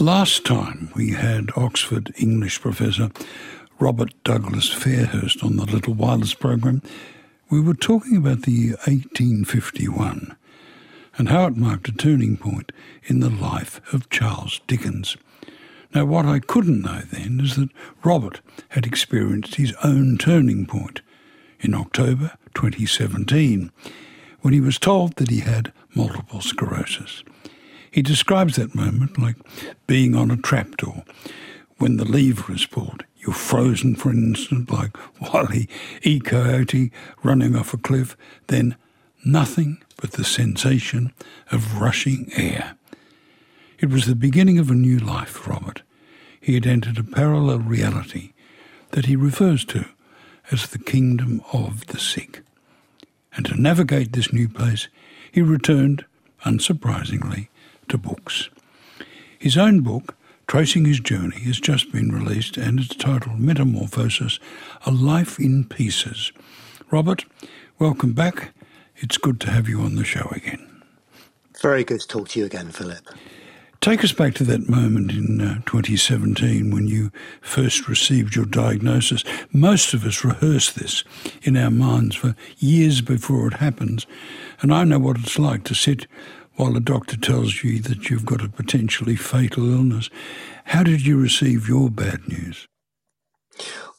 Last time we had Oxford English professor Robert Douglas Fairhurst on the Little Wireless program. We were talking about the year 1851 and how it marked a turning point in the life of Charles Dickens. Now, what I couldn't know then is that Robert had experienced his own turning point in October 2017 when he was told that he had multiple sclerosis. He describes that moment like being on a trapdoor. When the lever is pulled, you're frozen for an instant like Wally E. Coyote running off a cliff, then nothing but the sensation of rushing air. It was the beginning of a new life for Robert. He had entered a parallel reality that he refers to as the kingdom of the sick. And to navigate this new place, he returned, unsurprisingly, to books. His own book, tracing his journey, has just been released and it's titled Metamorphosis, A Life in Pieces. Robert, welcome back. It's good to have you on the show again. Very good to talk to you again, Philip. Take us back to that moment in 2017 when you first received your diagnosis. Most of us rehearse this in our minds for years before it happens, and I know what it's like to sit while the doctor tells you that you've got a potentially fatal illness. How did you receive your bad news?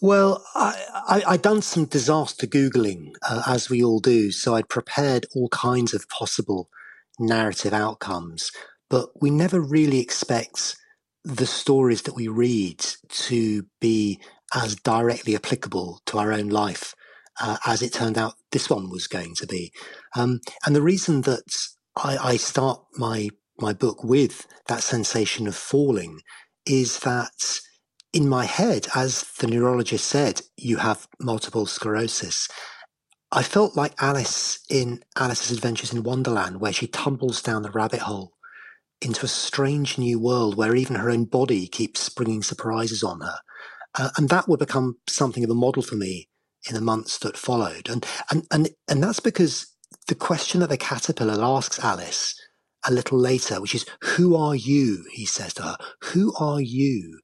Well, I'd done some disaster Googling, as we all do, so I'd prepared all kinds of possible narrative outcomes. But we never really expect the stories that we read to be as directly applicable to our own life as it turned out this one was going to be. And the reason that I start my book with that sensation of falling is that in my head, as the neurologist said, you have multiple sclerosis. I felt like Alice in Alice's Adventures in Wonderland, where she tumbles down the rabbit hole into a strange new world where even her own body keeps springing surprises on her. And that would become something of a model for me in the months that followed. And that's because the question that the caterpillar asks Alice a little later, which is, who are you? He says to her, who are you?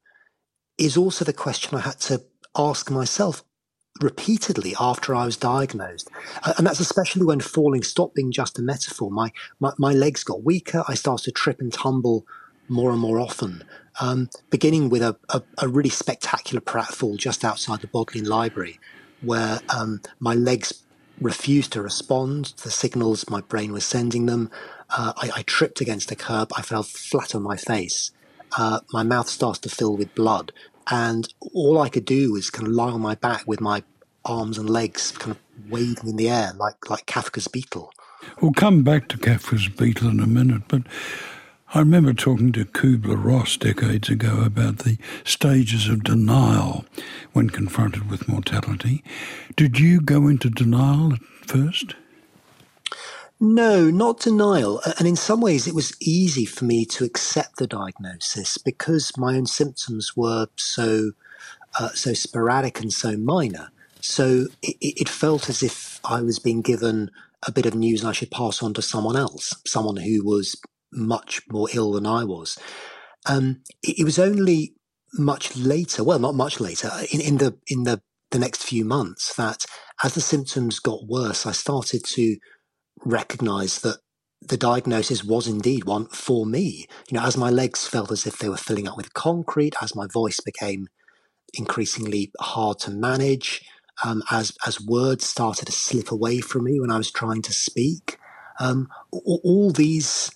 Is also the question I had to ask myself repeatedly after I was diagnosed. And that's especially when falling stopped being just a metaphor. My legs got weaker. I started to trip and tumble more and more often, beginning with a really spectacular pratfall just outside the Bodleian Library, where my legs refused to respond to the signals my brain was sending them. I tripped against a curb. I fell flat on my face. My mouth started to fill with blood. And all I could do was kind of lie on my back with my arms and legs kind of waving in the air like Kafka's beetle. We'll come back to Kafka's beetle in a minute, but I remember talking to Kubler-Ross decades ago about the stages of denial when confronted with mortality. Did you go into denial at first? No, not denial. And in some ways, it was easy for me to accept the diagnosis because my own symptoms were so sporadic and so minor. So it felt as if I was being given a bit of news I should pass on to someone else, someone who was much more ill than I was. It was only much later, well, not much later, in the next few months that as the symptoms got worse, I started to recognize that the diagnosis was indeed one for me. You know, as my legs felt as if they were filling up with concrete, as my voice became increasingly hard to manage, as words started to slip away from me when I was trying to speak, all these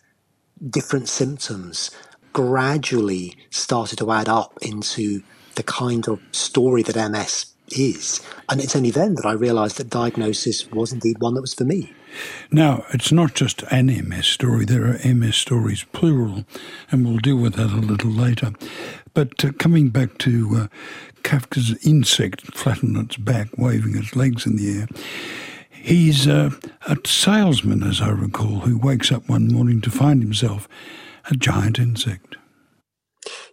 different symptoms gradually started to add up into the kind of story that MS is. And it's only then that I realised that diagnosis was indeed one that was for me. Now, it's not just an MS story. There are MS stories, plural, and we'll deal with that a little later. But coming back to Kafka's insect flattened its back, waving its legs in the air, he's a salesman, as I recall, who wakes up one morning to find himself a giant insect.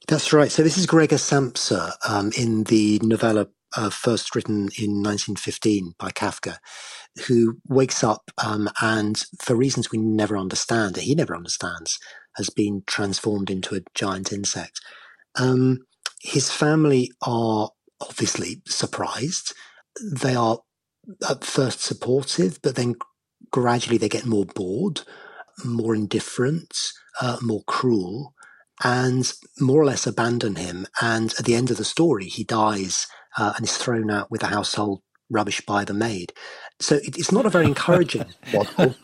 That's right. So this is Gregor Samsa in the novella first written in 1915 by Kafka. who wakes up and, for reasons we never understand, he never understands, has been transformed into a giant insect. His family are obviously surprised. They are at first supportive, but then gradually they get more bored, more indifferent, more cruel, and more or less abandon him. And at the end of the story, he dies and is thrown out with the household rubbish by the maid. So it's not a very encouraging model,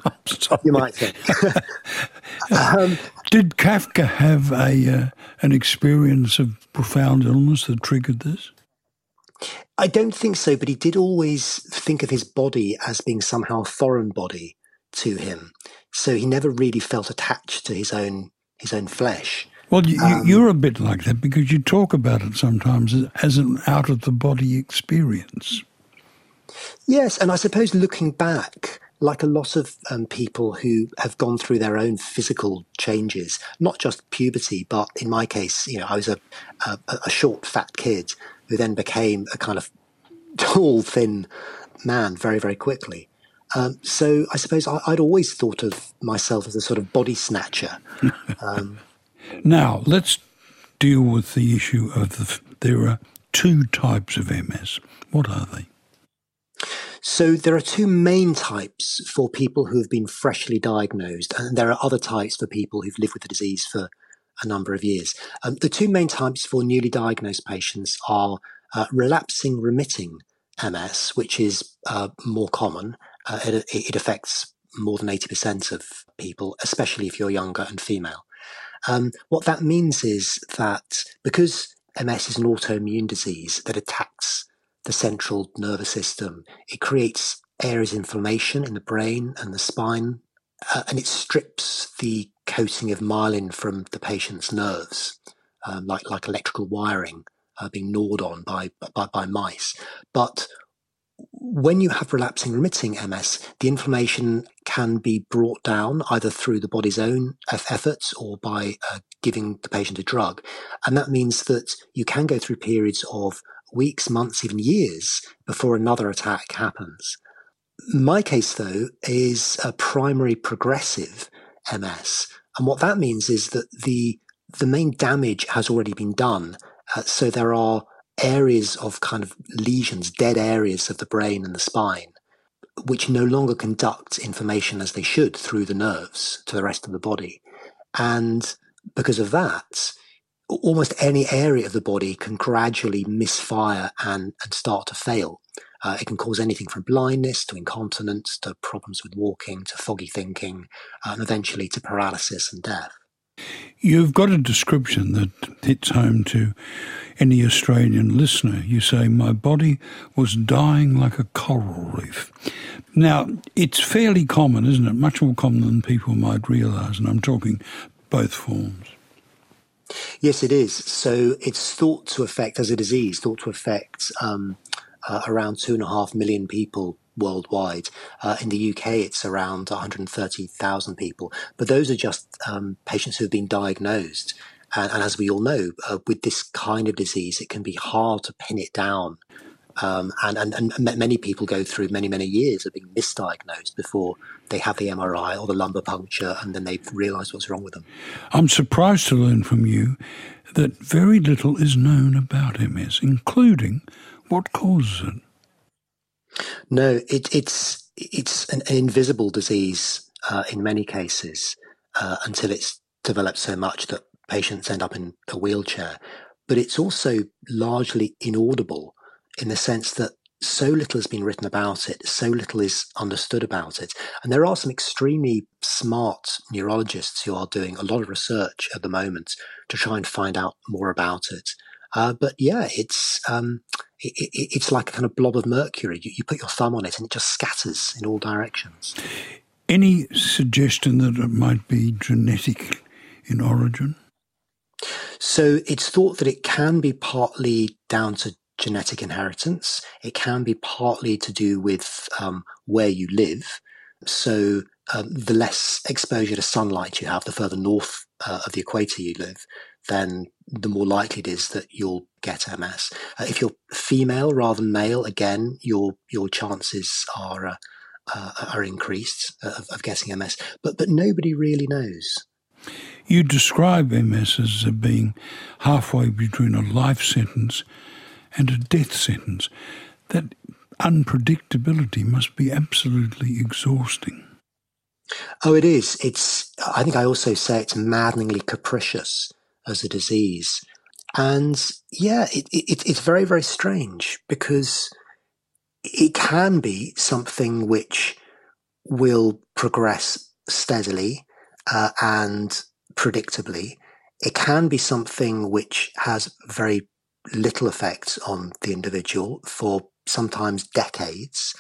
you might think. Did Kafka have an experience of profound illness that triggered this? I don't think so, but he did always think of his body as being somehow a foreign body to him. So he never really felt attached to his own flesh. Well, you're a bit like that because you talk about it sometimes as an out-of-the-body experience. Yes, and I suppose looking back, like a lot of people who have gone through their own physical changes, not just puberty, but in my case, I was a short, fat kid who then became a kind of tall, thin man very, very quickly. So I suppose I'd always thought of myself as a sort of body snatcher. Now, let's deal with the issue of there are two types of MS. What are they? So there are two main types for people who have been freshly diagnosed, and there are other types for people who've lived with the disease for a number of years. The two main types for newly diagnosed patients are relapsing remitting MS, which is more common. It affects more than 80% of people, especially if you're younger and female. What that means is that because MS is an autoimmune disease that attacks the central nervous system, it creates areas of inflammation in the brain and the spine, and it strips the coating of myelin from the patient's nerves, like electrical wiring being gnawed on by mice. But when you have relapsing remitting MS, the inflammation can be brought down either through the body's own efforts or by giving the patient a drug. And that means that you can go through periods of weeks, months, even years before another attack happens. My case, though, is a primary progressive MS. And what that means is that the main damage has already been done. So there are areas of kind of lesions, dead areas of the brain and the spine, which no longer conduct information as they should through the nerves to the rest of the body. And because of that, almost any area of the body can gradually misfire and start to fail. It can cause anything from blindness to incontinence to problems with walking to foggy thinking and eventually to paralysis and death. You've got a description that hits home to any Australian listener. You say, my body was dying like a coral reef. Now, it's fairly common, isn't it? Much more common than people might realise, and I'm talking both forms. Yes, it is. So it's thought to affect, as a disease, around 2.5 million people worldwide. In the UK, it's around 130,000 people. But those are just patients who have been diagnosed. And as we all know, with this kind of disease, it can be hard to pin it down. And many people go through many, many years of being misdiagnosed before they have the MRI or the lumbar puncture, and then they realise what's wrong with them. I'm surprised to learn from you that very little is known about MS, including what causes it. No, it's an invisible disease in many cases until it's developed so much that patients end up in a wheelchair. But it's also largely inaudible, in the sense that so little has been written about it, so little is understood about it. And there are some extremely smart neurologists who are doing a lot of research at the moment to try and find out more about it. But yeah, it's like a kind of blob of mercury. You put your thumb on it and it just scatters in all directions. Any suggestion that it might be genetic in origin? So it's thought that it can be partly down to genetic inheritance. It can be partly to do with where you live. So the less exposure to sunlight you have, the further north of the equator you live, then the more likely it is that you'll get MS. If you're female rather than male, again, your chances are are increased of getting MS, but nobody really knows. You describe MS as being halfway between a life sentence and a death sentence. That unpredictability must be absolutely exhausting. Oh, it is. I think I also say it's maddeningly capricious as a disease. And yeah, it's very, very strange, because it can be something which will progress steadily and predictably. It can be something which has very little effect on the individual for sometimes decades.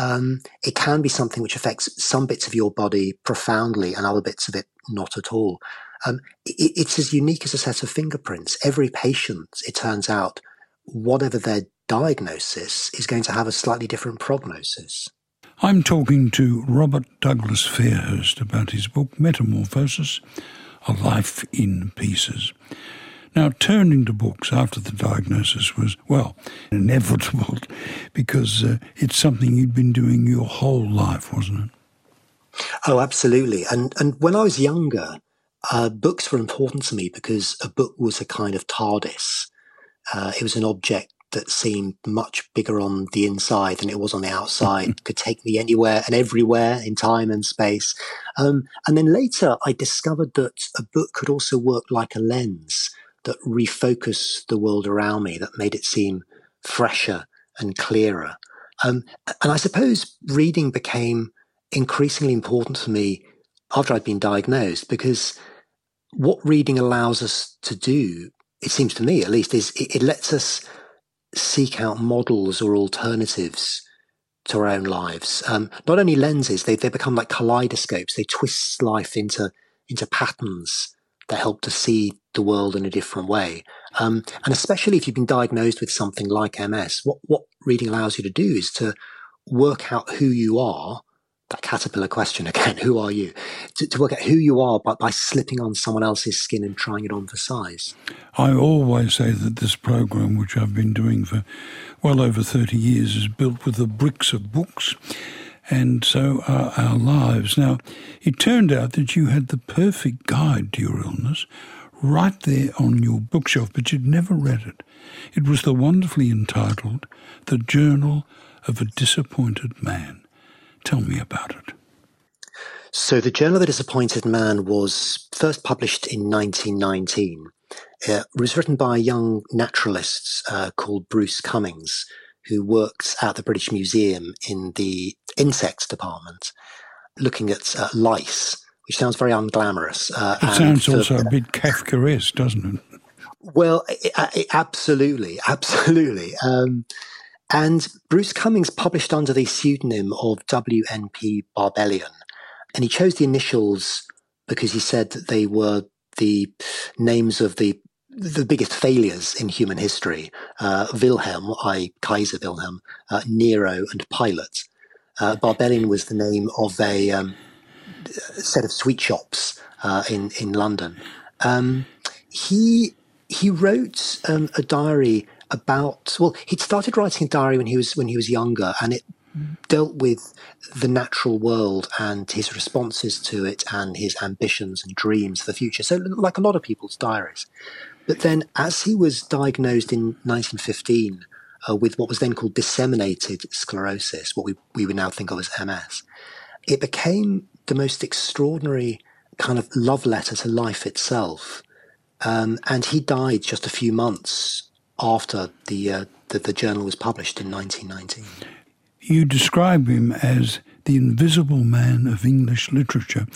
It can be something which affects some bits of your body profoundly and other bits of it not at all. It's as unique as a set of fingerprints. Every patient, it turns out, whatever their diagnosis, is going to have a slightly different prognosis. I'm talking to Robert Douglas Fairhurst about his book Metamorphosis, A Life in Pieces. Now, turning to books after the diagnosis was, well, inevitable, because it's something you'd been doing your whole life, wasn't it? Oh, absolutely. And when I was younger, books were important to me because a book was a kind of TARDIS. It was an object that seemed much bigger on the inside than it was on the outside, could take me anywhere and everywhere in time and space. And then later I discovered that a book could also work like a lens that refocused the world around me, that made it seem fresher and clearer. And I suppose reading became increasingly important for me after I'd been diagnosed, because what reading allows us to do, it seems to me at least, is it lets us seek out models or alternatives to our own lives. Not only lenses, they become like kaleidoscopes. They twist life into patterns that help to see the world in a different way. And especially if you've been diagnosed with something like MS, what reading allows you to do is to work out who you are. That caterpillar question again, who are you? To work out who you are by slipping on someone else's skin and trying it on for size. I always say that this program, which I've been doing for well over 30 years, is built with the bricks of books, and so are our lives. Now, it turned out that you had the perfect guide to your illness right there on your bookshelf, but you'd never read it. It was the wonderfully entitled The Journal of a Disappointed Man. Tell me about it. So The Journal of a Disappointed Man was first published in 1919. It was written by a young naturalist called Bruce Cummings, who worked at the British Museum in the insects department, looking at lice, which sounds very unglamorous. It sounds also a bit Kafkaesque, doesn't it? Well, absolutely. And Bruce Cummings published under the pseudonym of WNP Barbellion. And he chose the initials because he said that they were the names of the biggest failures in human history. Wilhelm, Kaiser Wilhelm, Nero and Pilate. Barbellion was the name of a set of sweet shops in London. He wrote a diary about, well, he'd started writing a diary when he was younger, and it dealt with the natural world and his responses to it and his ambitions and dreams for the future. So like a lot of people's diaries. But then as he was diagnosed in 1915 with what was then called disseminated sclerosis, what we would now think of as MS, it became the most extraordinary kind of love letter to life itself. And he died just a few months after the journal was published in 1919. You describe him as the invisible man of English literature.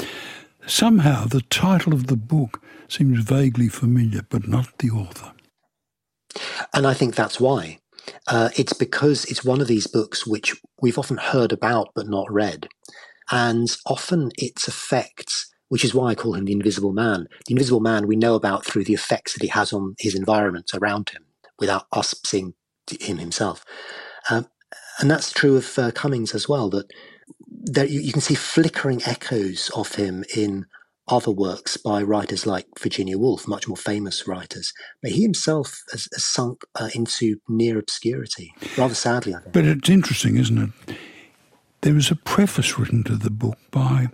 Somehow the title of the book seems vaguely familiar, but not the author. And I think that's why. It's because it's one of these books which we've often heard about but not read. And often its effects, which is why I call him the invisible man. The invisible man we know about through the effects that he has on his environment around him, without us seeing him himself. And that's true of Cummings as well, that there, you can see flickering echoes of him in other works by writers like Virginia Woolf, much more famous writers. But he himself has sunk into near obscurity, rather sadly, I think. But it's interesting, isn't it? There is a preface written to the book by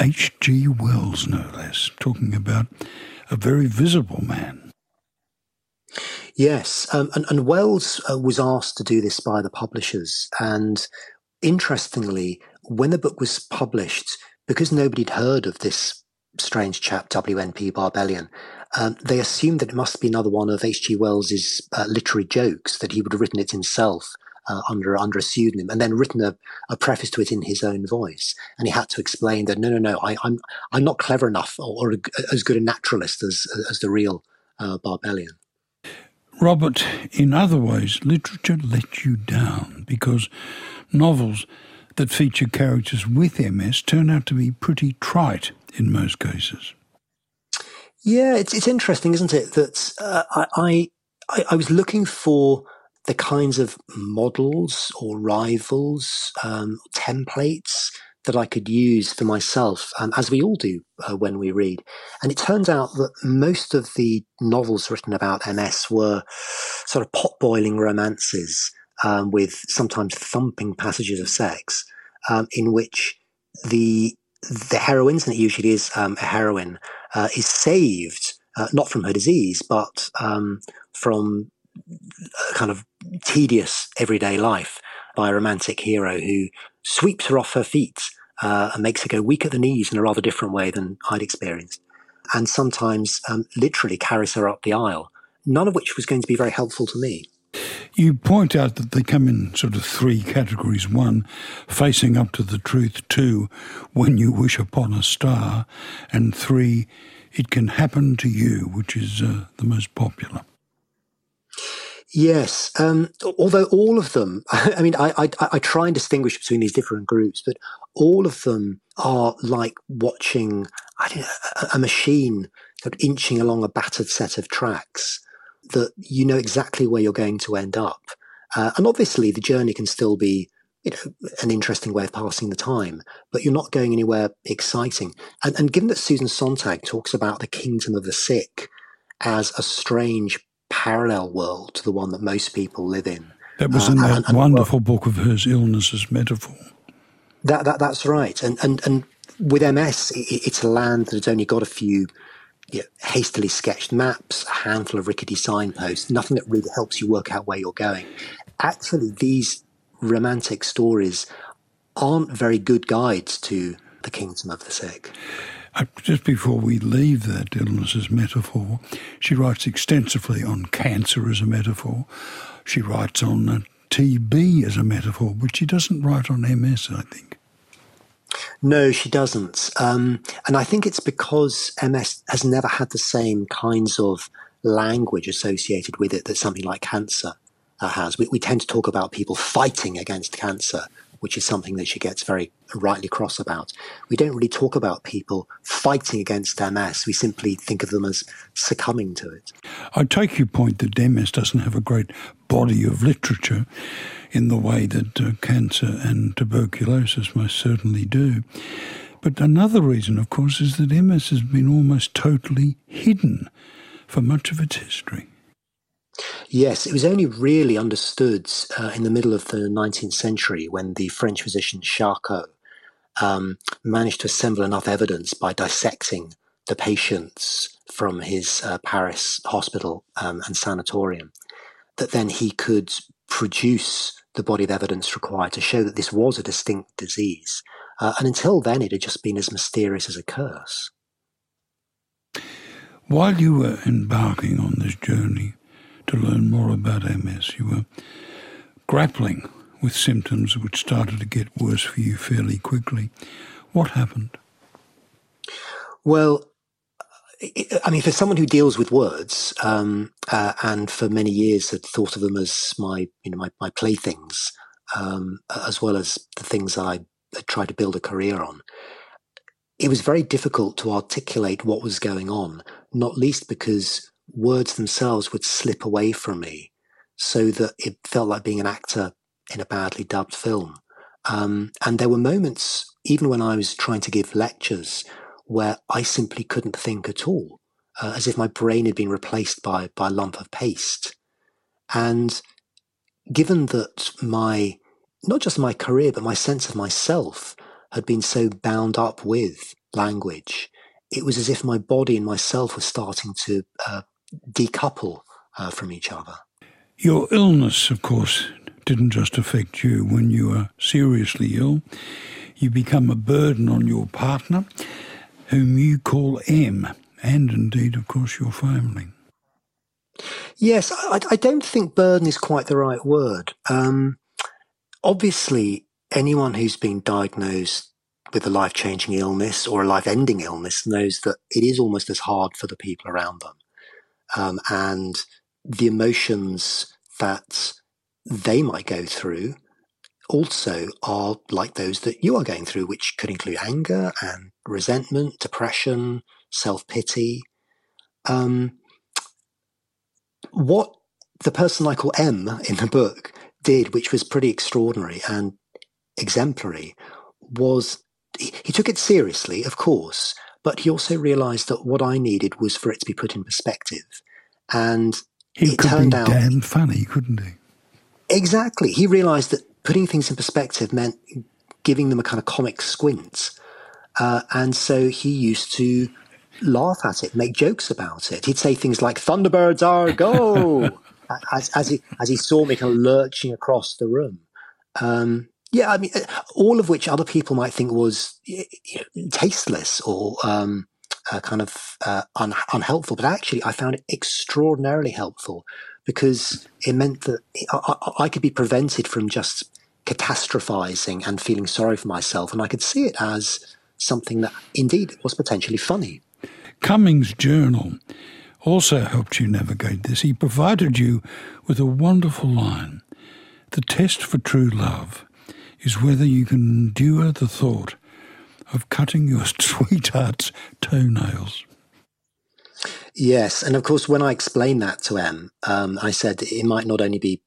H.G. Wells, no less, talking about a very visible man. Yes, and Wells was asked to do this by the publishers. And interestingly, when the book was published, because nobody'd heard of this strange chap, WNP Barbellion, they assumed that it must be another one of H.G. Wells's literary jokes, that he would have written it himself under a pseudonym and then written a preface to it in his own voice. And he had to explain that, I'm not clever enough or as good a naturalist as the real Barbellion. Robert, in other ways, literature let you down because novels that feature characters with MS turn out to be pretty trite in most cases. Yeah, it's interesting, isn't it, that I was looking for the kinds of models or rivals, templates that I could use for myself, as we all do when we read. And it turns out that most of the novels written about MS were sort of pot-boiling romances with sometimes thumping passages of sex, in which the heroines, and it usually is a heroine, is saved, not from her disease, but from a kind of tedious everyday life by a romantic hero who sweeps her off her feet and makes her go weak at the knees in a rather different way than I'd experienced, and sometimes literally carries her up the aisle, none of which was going to be very helpful to me. You point out that they come in sort of three categories. One, facing up to the truth. Two, when you wish upon a star. And three, it can happen to you, which is the most popular. Yes, although all of them, I try and distinguish between these different groups, but all of them are like watching a machine sort of inching along a battered set of tracks that you know exactly where you're going to end up. And obviously the journey can still be an interesting way of passing the time, but you're not going anywhere exciting. And given that Susan Sontag talks about the kingdom of the sick as a strange parallel world to the one that most people live in. That was in that wonderful book of hers, Illness as Metaphor. That's right. And with MS, it's a land that has only got a few hastily sketched maps, a handful of rickety signposts, nothing that really helps you work out where you're going. Actually, these romantic stories aren't very good guides to the kingdom of the sick. Just before we leave that Illness as Metaphor, she writes extensively on cancer as a metaphor. She writes on TB as a metaphor, but she doesn't write on MS, I think. No, she doesn't. And I think it's because MS has never had the same kinds of language associated with it that something like cancer has. We tend to talk about people fighting against cancer, which is something that she gets very rightly cross about. We don't really talk about people fighting against MS. We simply think of them as succumbing to it. I take your point that MS doesn't have a great body of literature in the way that cancer and tuberculosis most certainly do. But another reason, of course, is that MS has been almost totally hidden for much of its history. Yes, it was only really understood in the middle of the 19th century when the French physician Charcot managed to assemble enough evidence by dissecting the patients from his Paris hospital and sanatorium that then he could produce the body of evidence required to show that this was a distinct disease. And until then, it had just been as mysterious as a curse. While you were embarking on this journey to learn more about MS, you were grappling with symptoms which started to get worse for you fairly quickly. What happened? Well, for someone who deals with words and for many years had thought of them as my playthings, as well as the things I tried to build a career on, it was very difficult to articulate what was going on, not least because words themselves would slip away from me so that it felt like being an actor in a badly dubbed film. And there were moments, even when I was trying to give lectures, where I simply couldn't think at all, as if my brain had been replaced by a lump of paste. And given that my not just my career, but my sense of myself had been so bound up with language. It was as if my body and myself were starting to decouple from each other. Your illness, of course, didn't just affect you when you were seriously ill. You become a burden on your partner, whom you call M, and indeed, of course, your family. Yes, I don't think burden is quite the right word. Obviously, anyone who's been diagnosed with a life-changing illness or a life-ending illness knows that it is almost as hard for the people around them. And the emotions that they might go through also are like those that you are going through, which could include anger and resentment, depression, self-pity. What the person I call M in the book did, which was pretty extraordinary and exemplary, was he took it seriously, of course, but he also realised that what I needed was for it to be put in perspective. And it turned out... He could be damn funny, couldn't he? Exactly. He realised that putting things in perspective meant giving them a kind of comic squint. And so he used to laugh at it, make jokes about it. He'd say things like, "Thunderbirds are go!" as he saw me kind of lurching across the room. Yeah, I mean, all of which other people might think was tasteless or unhelpful. But actually, I found it extraordinarily helpful, because it meant that I could be prevented from just catastrophizing and feeling sorry for myself. And I could see it as something that indeed was potentially funny. Cummings' journal also helped you navigate this. He provided you with a wonderful line. The test for true love is whether you can endure the thought of cutting your sweetheart's toenails. Yes, and of course, when I explained that to Em, I said it might not only be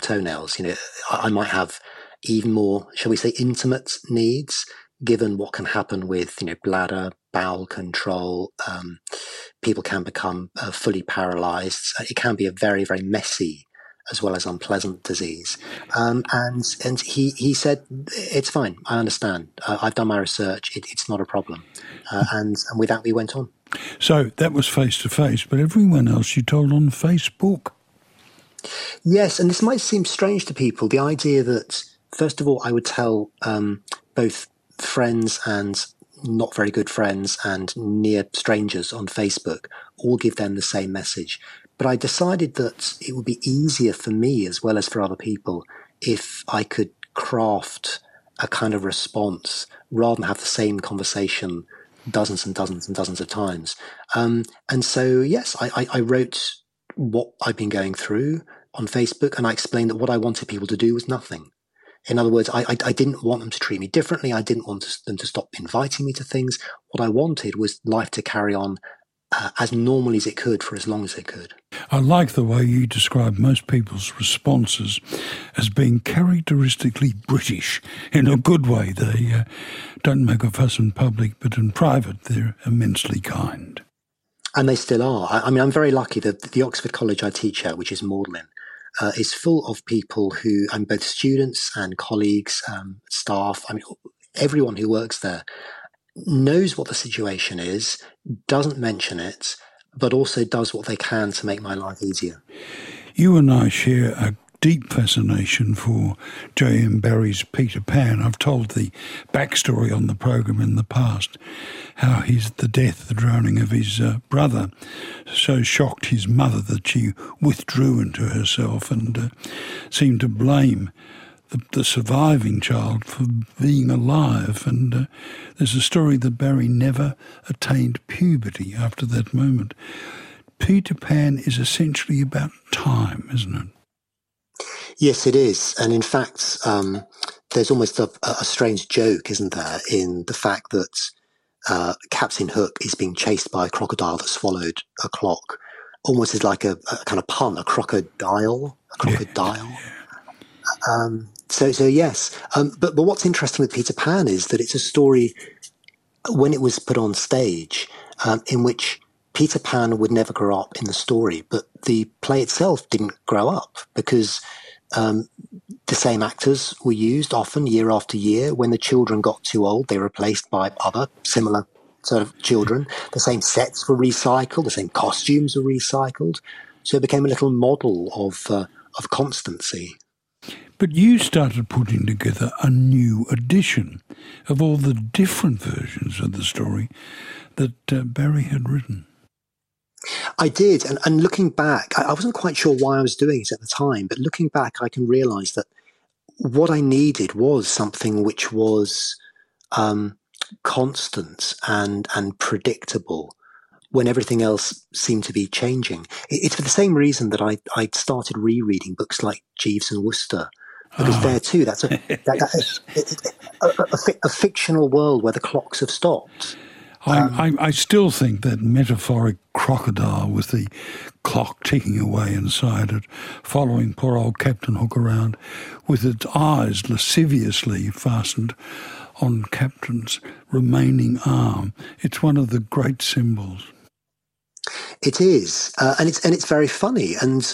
toenails. You know, I might have even more, shall we say, intimate needs, given what can happen with, you know, bladder, bowel control. People can become fully paralysed. It can be a very, very messy as well as unpleasant disease. And he said, "It's fine. I understand. I've done my research. It's not a problem." And with that, we went on. So that was face to face, but everyone else you told on Facebook. Yes, and this might seem strange to people, the idea that, first of all, I would tell both friends and not very good friends and near strangers on Facebook, all give them the same message. But I decided that it would be easier for me as well as for other people if I could craft a kind of response rather than have the same conversation dozens and dozens and dozens of times. And so, yes, I wrote what I've been going through on Facebook, and I explained that what I wanted people to do was nothing. In other words, I didn't want them to treat me differently. I didn't want them to stop inviting me to things. What I wanted was life to carry on as normally as it could for as long as it could. I like the way you describe most people's responses as being characteristically British. In a good way, they don't make a fuss in public, but in private they're immensely kind. And they still are. I mean, I'm very lucky that the Oxford College I teach at, which is Magdalen, is full of people who, and both students and colleagues, staff, I mean, everyone who works there knows what the situation is, doesn't mention it, but also does what they can to make my life easier. You and I share a deep fascination for J.M. Barrie's Peter Pan. I've told the backstory on the program in the past, how the drowning of his brother so shocked his mother that she withdrew into herself and seemed to blame the surviving child for being alive. And there's a story that Barrie never attained puberty after that moment. Peter Pan is essentially about time, isn't it? Yes, it is. And in fact, there's almost a strange joke, isn't there, in the fact that Captain Hook is being chased by a crocodile that swallowed a clock, almost as like a kind of pun, a crocodile. Yeah. So yes. But what's interesting with Peter Pan is that it's a story, when it was put on stage, in which Peter Pan would never grow up in the story, but the play itself didn't grow up because The same actors were used often year after year. When the children got too old, they were replaced by other similar sort of children. The same sets were recycled. The same costumes were recycled. So it became a little model of constancy. But you started putting together a new edition of all the different versions of the story that Barry had written. I did, and looking back, I wasn't quite sure why I was doing it at the time, but looking back, I can realise that what I needed was something which was constant and predictable when everything else seemed to be changing. It's for the same reason that I started rereading books like Jeeves and Wooster, because there too, that's a fictional world where the clocks have stopped. I still think that metaphoric crocodile with the clock ticking away inside it, following poor old Captain Hook around with its eyes lasciviously fastened on Captain's remaining arm. It's one of the great symbols. It is, and it's very funny. And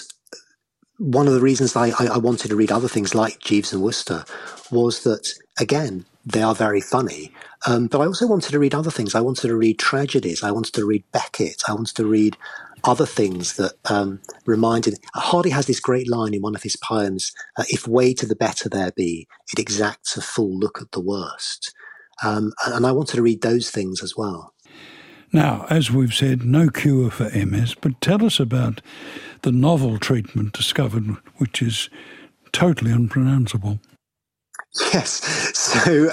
one of the reasons I wanted to read other things like Jeeves and Wooster was that, again, they are very funny. But I also wanted to read other things. I wanted to read tragedies. I wanted to read Beckett. I wanted to read other things that reminded... Hardy has this great line in one of his poems, if way to the better there be, it exacts a full look at the worst. And I wanted to read those things as well. Now, as we've said, no cure for MS, but tell us about the novel treatment discovered, which is totally unpronounceable. Yes, so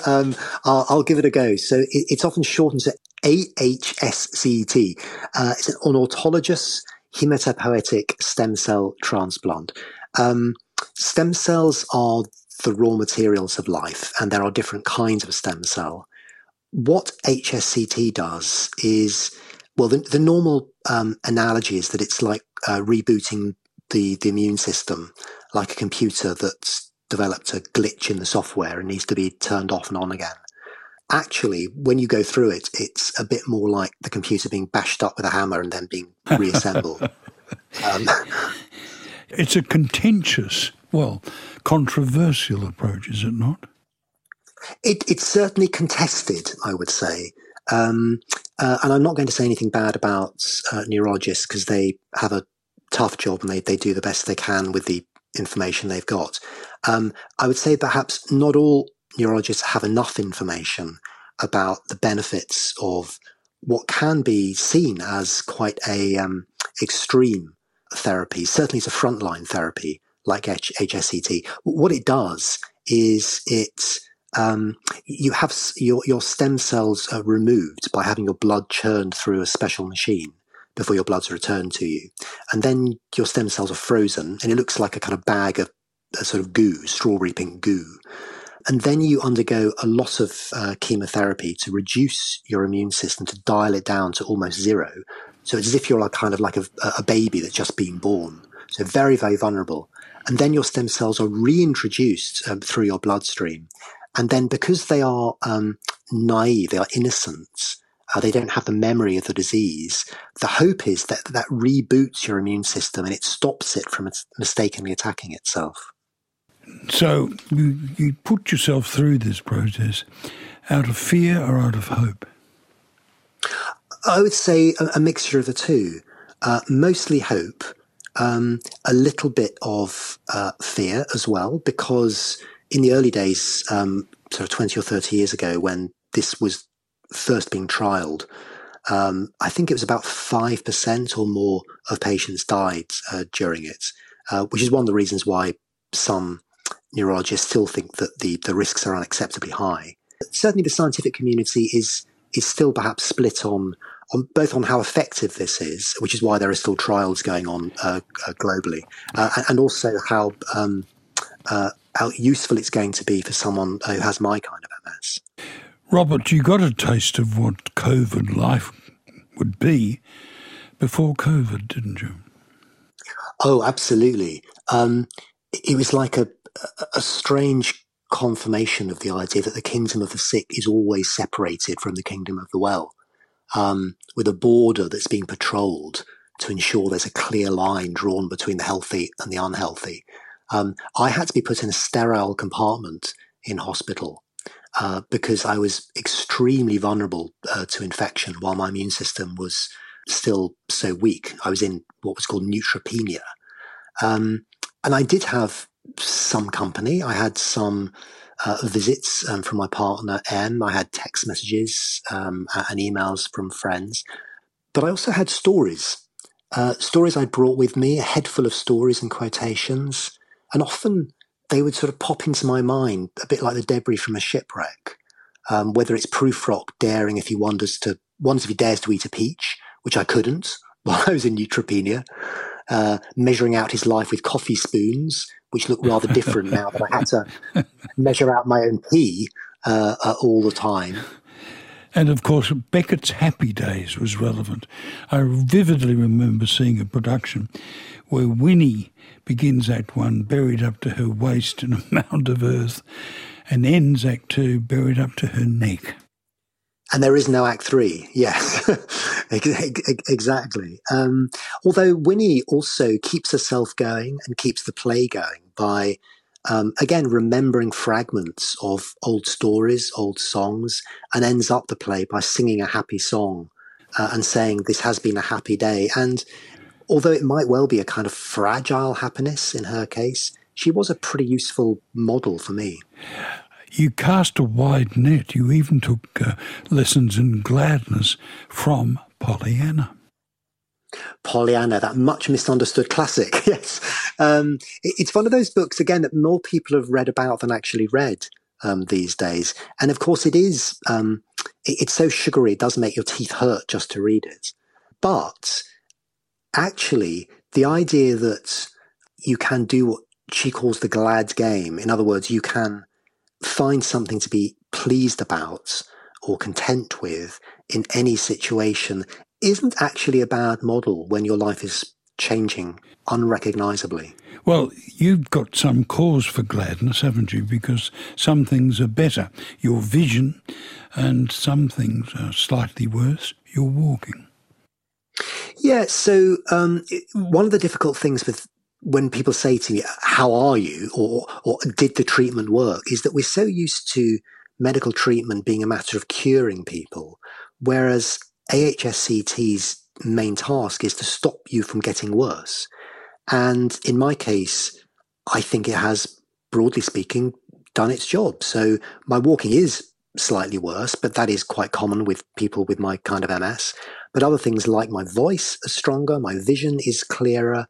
I'll give it a go. So it's often shortened to AHSCT. It's an autologous hematopoietic stem cell transplant. Stem cells are the raw materials of life, and there are different kinds of stem cell. What HSCT does is, well, the normal analogy is that it's like rebooting the immune system, like a computer that's developed a glitch in the software and needs to be turned off and on again. Actually, when you go through it, it's a bit more like the computer being bashed up with a hammer and then being reassembled. It's a contentious, well, controversial approach, is it not? It's certainly contested, I would say. And I'm not going to say anything bad about neurologists, because they have a tough job and they do the best they can with the information they've got. I would say perhaps not all neurologists have enough information about the benefits of what can be seen as quite a extreme therapy. Certainly it's a frontline therapy like HSCT. What it does is it... you have your stem cells are removed by having your blood churned through a special machine before your blood's returned to you. And then your stem cells are frozen, and it looks like a kind of bag of a sort of goo, strawberry pink goo. And then you undergo a lot of chemotherapy to reduce your immune system, to dial it down to almost zero. So it's as if you're like a baby that's just been born. So very, very vulnerable. And then your stem cells are reintroduced through your bloodstream. And then because they are naive, they are innocent, they don't have the memory of the disease, the hope is that that reboots your immune system and it stops it from mistakenly attacking itself. So you put yourself through this process out of fear or out of hope? I would say a mixture of the two, mostly hope, a little bit of fear as well, because... in the early days, sort of 20 or 30 years ago, when this was first being trialled, I think it was about 5% or more of patients died during it, which is one of the reasons why some neurologists still think that the risks are unacceptably high. Certainly the scientific community is still perhaps split on both on how effective this is, which is why there are still trials going on globally, and also how useful it's going to be for someone who has my kind of MS. Robert, you got a taste of what COVID life would be before COVID, didn't you? Oh, absolutely. It was like a strange confirmation of the idea that the kingdom of the sick is always separated from the kingdom of the well, with a border that's being patrolled to ensure there's a clear line drawn between the healthy and the unhealthy. I had to be put in a sterile compartment in hospital because I was extremely vulnerable to infection while my immune system was still so weak. I was in what was called neutropenia. And I did have some company. I had some visits from my partner, M. I had text messages and emails from friends. But I also had stories I brought with me, a head full of stories and quotations. And often they would sort of pop into my mind, a bit like the debris from a shipwreck, whether it's Prufrock daring if he dares to eat a peach, which I couldn't while I was in neutropenia, measuring out his life with coffee spoons, which looked rather different now that I had to measure out my own pee all the time. And of course, Beckett's Happy Days was relevant. I vividly remember seeing a production where Winnie begins Act 1 buried up to her waist in a mound of earth and ends Act 2 buried up to her neck. And there is no Act 3, yes, exactly. Although Winnie also keeps herself going and keeps the play going by, again, remembering fragments of old stories, old songs, and ends up the play by singing a happy song and saying, this has been a happy day. And although it might well be a kind of fragile happiness in her case, she was a pretty useful model for me. You cast a wide net. You even took lessons in gladness from Pollyanna. Pollyanna, that much misunderstood classic, yes. It's one of those books, again, that more people have read about than actually read these days. And of course it is, it's so sugary, it does make your teeth hurt just to read it. But actually, the idea that you can do what she calls the glad game, in other words, you can find something to be pleased about or content with in any situation, isn't actually a bad model when your life is changing unrecognisably. Well, you've got some cause for gladness, haven't you? Because some things are better, your vision, and some things are slightly worse, your walking. Yeah, so one of the difficult things with when people say to me, how are you, or did the treatment work, is that we're so used to medical treatment being a matter of curing people, whereas AHSCT's main task is to stop you from getting worse. And in my case, I think it has, broadly speaking, done its job. So my walking is slightly worse, but that is quite common with people with my kind of MS. But other things like my voice are stronger, my vision is clearer,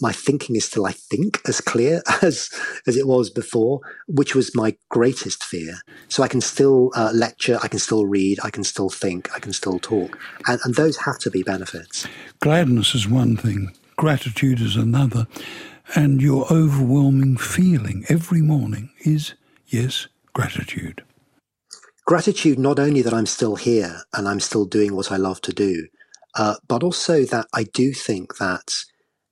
my thinking is still, I think, as clear as it was before, which was my greatest fear. So I can still lecture, I can still read, I can still think, I can still talk. And those have to be benefits. Gladness is one thing, gratitude is another. And your overwhelming feeling every morning is, yes, gratitude. Gratitude not only that I'm still here and I'm still doing what I love to do, but also that I do think that,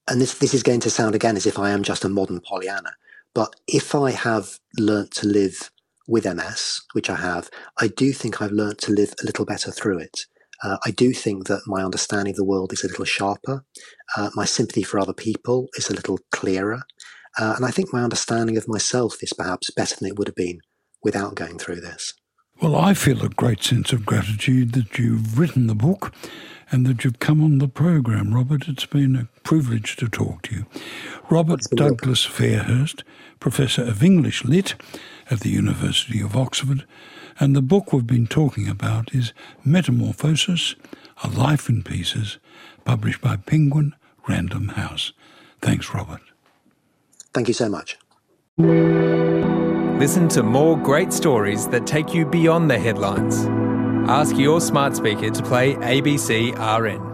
and this is going to sound again as if I am just a modern Pollyanna, but if I have learnt to live with MS, which I have, I do think I've learnt to live a little better through it. I do think that my understanding of the world is a little sharper. My sympathy for other people is a little clearer. And I think my understanding of myself is perhaps better than it would have been without going through this. Well, I feel a great sense of gratitude that you've written the book and that you've come on the program, Robert. It's been a privilege to talk to you. Robert Douglas Fairhurst, Professor of English Lit at the University of Oxford, and the book we've been talking about is Metamorphosis, A Life in Pieces, published by Penguin Random House. Thanks, Robert. Thank you so much. Listen to more great stories that take you beyond the headlines. Ask your smart speaker to play ABC RN.